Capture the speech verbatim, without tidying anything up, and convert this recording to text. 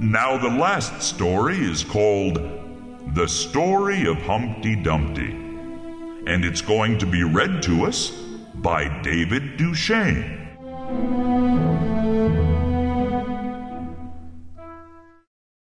Now the last story is called The Story of Humpty Dumpty, and it's going to be read to us by David DuChene.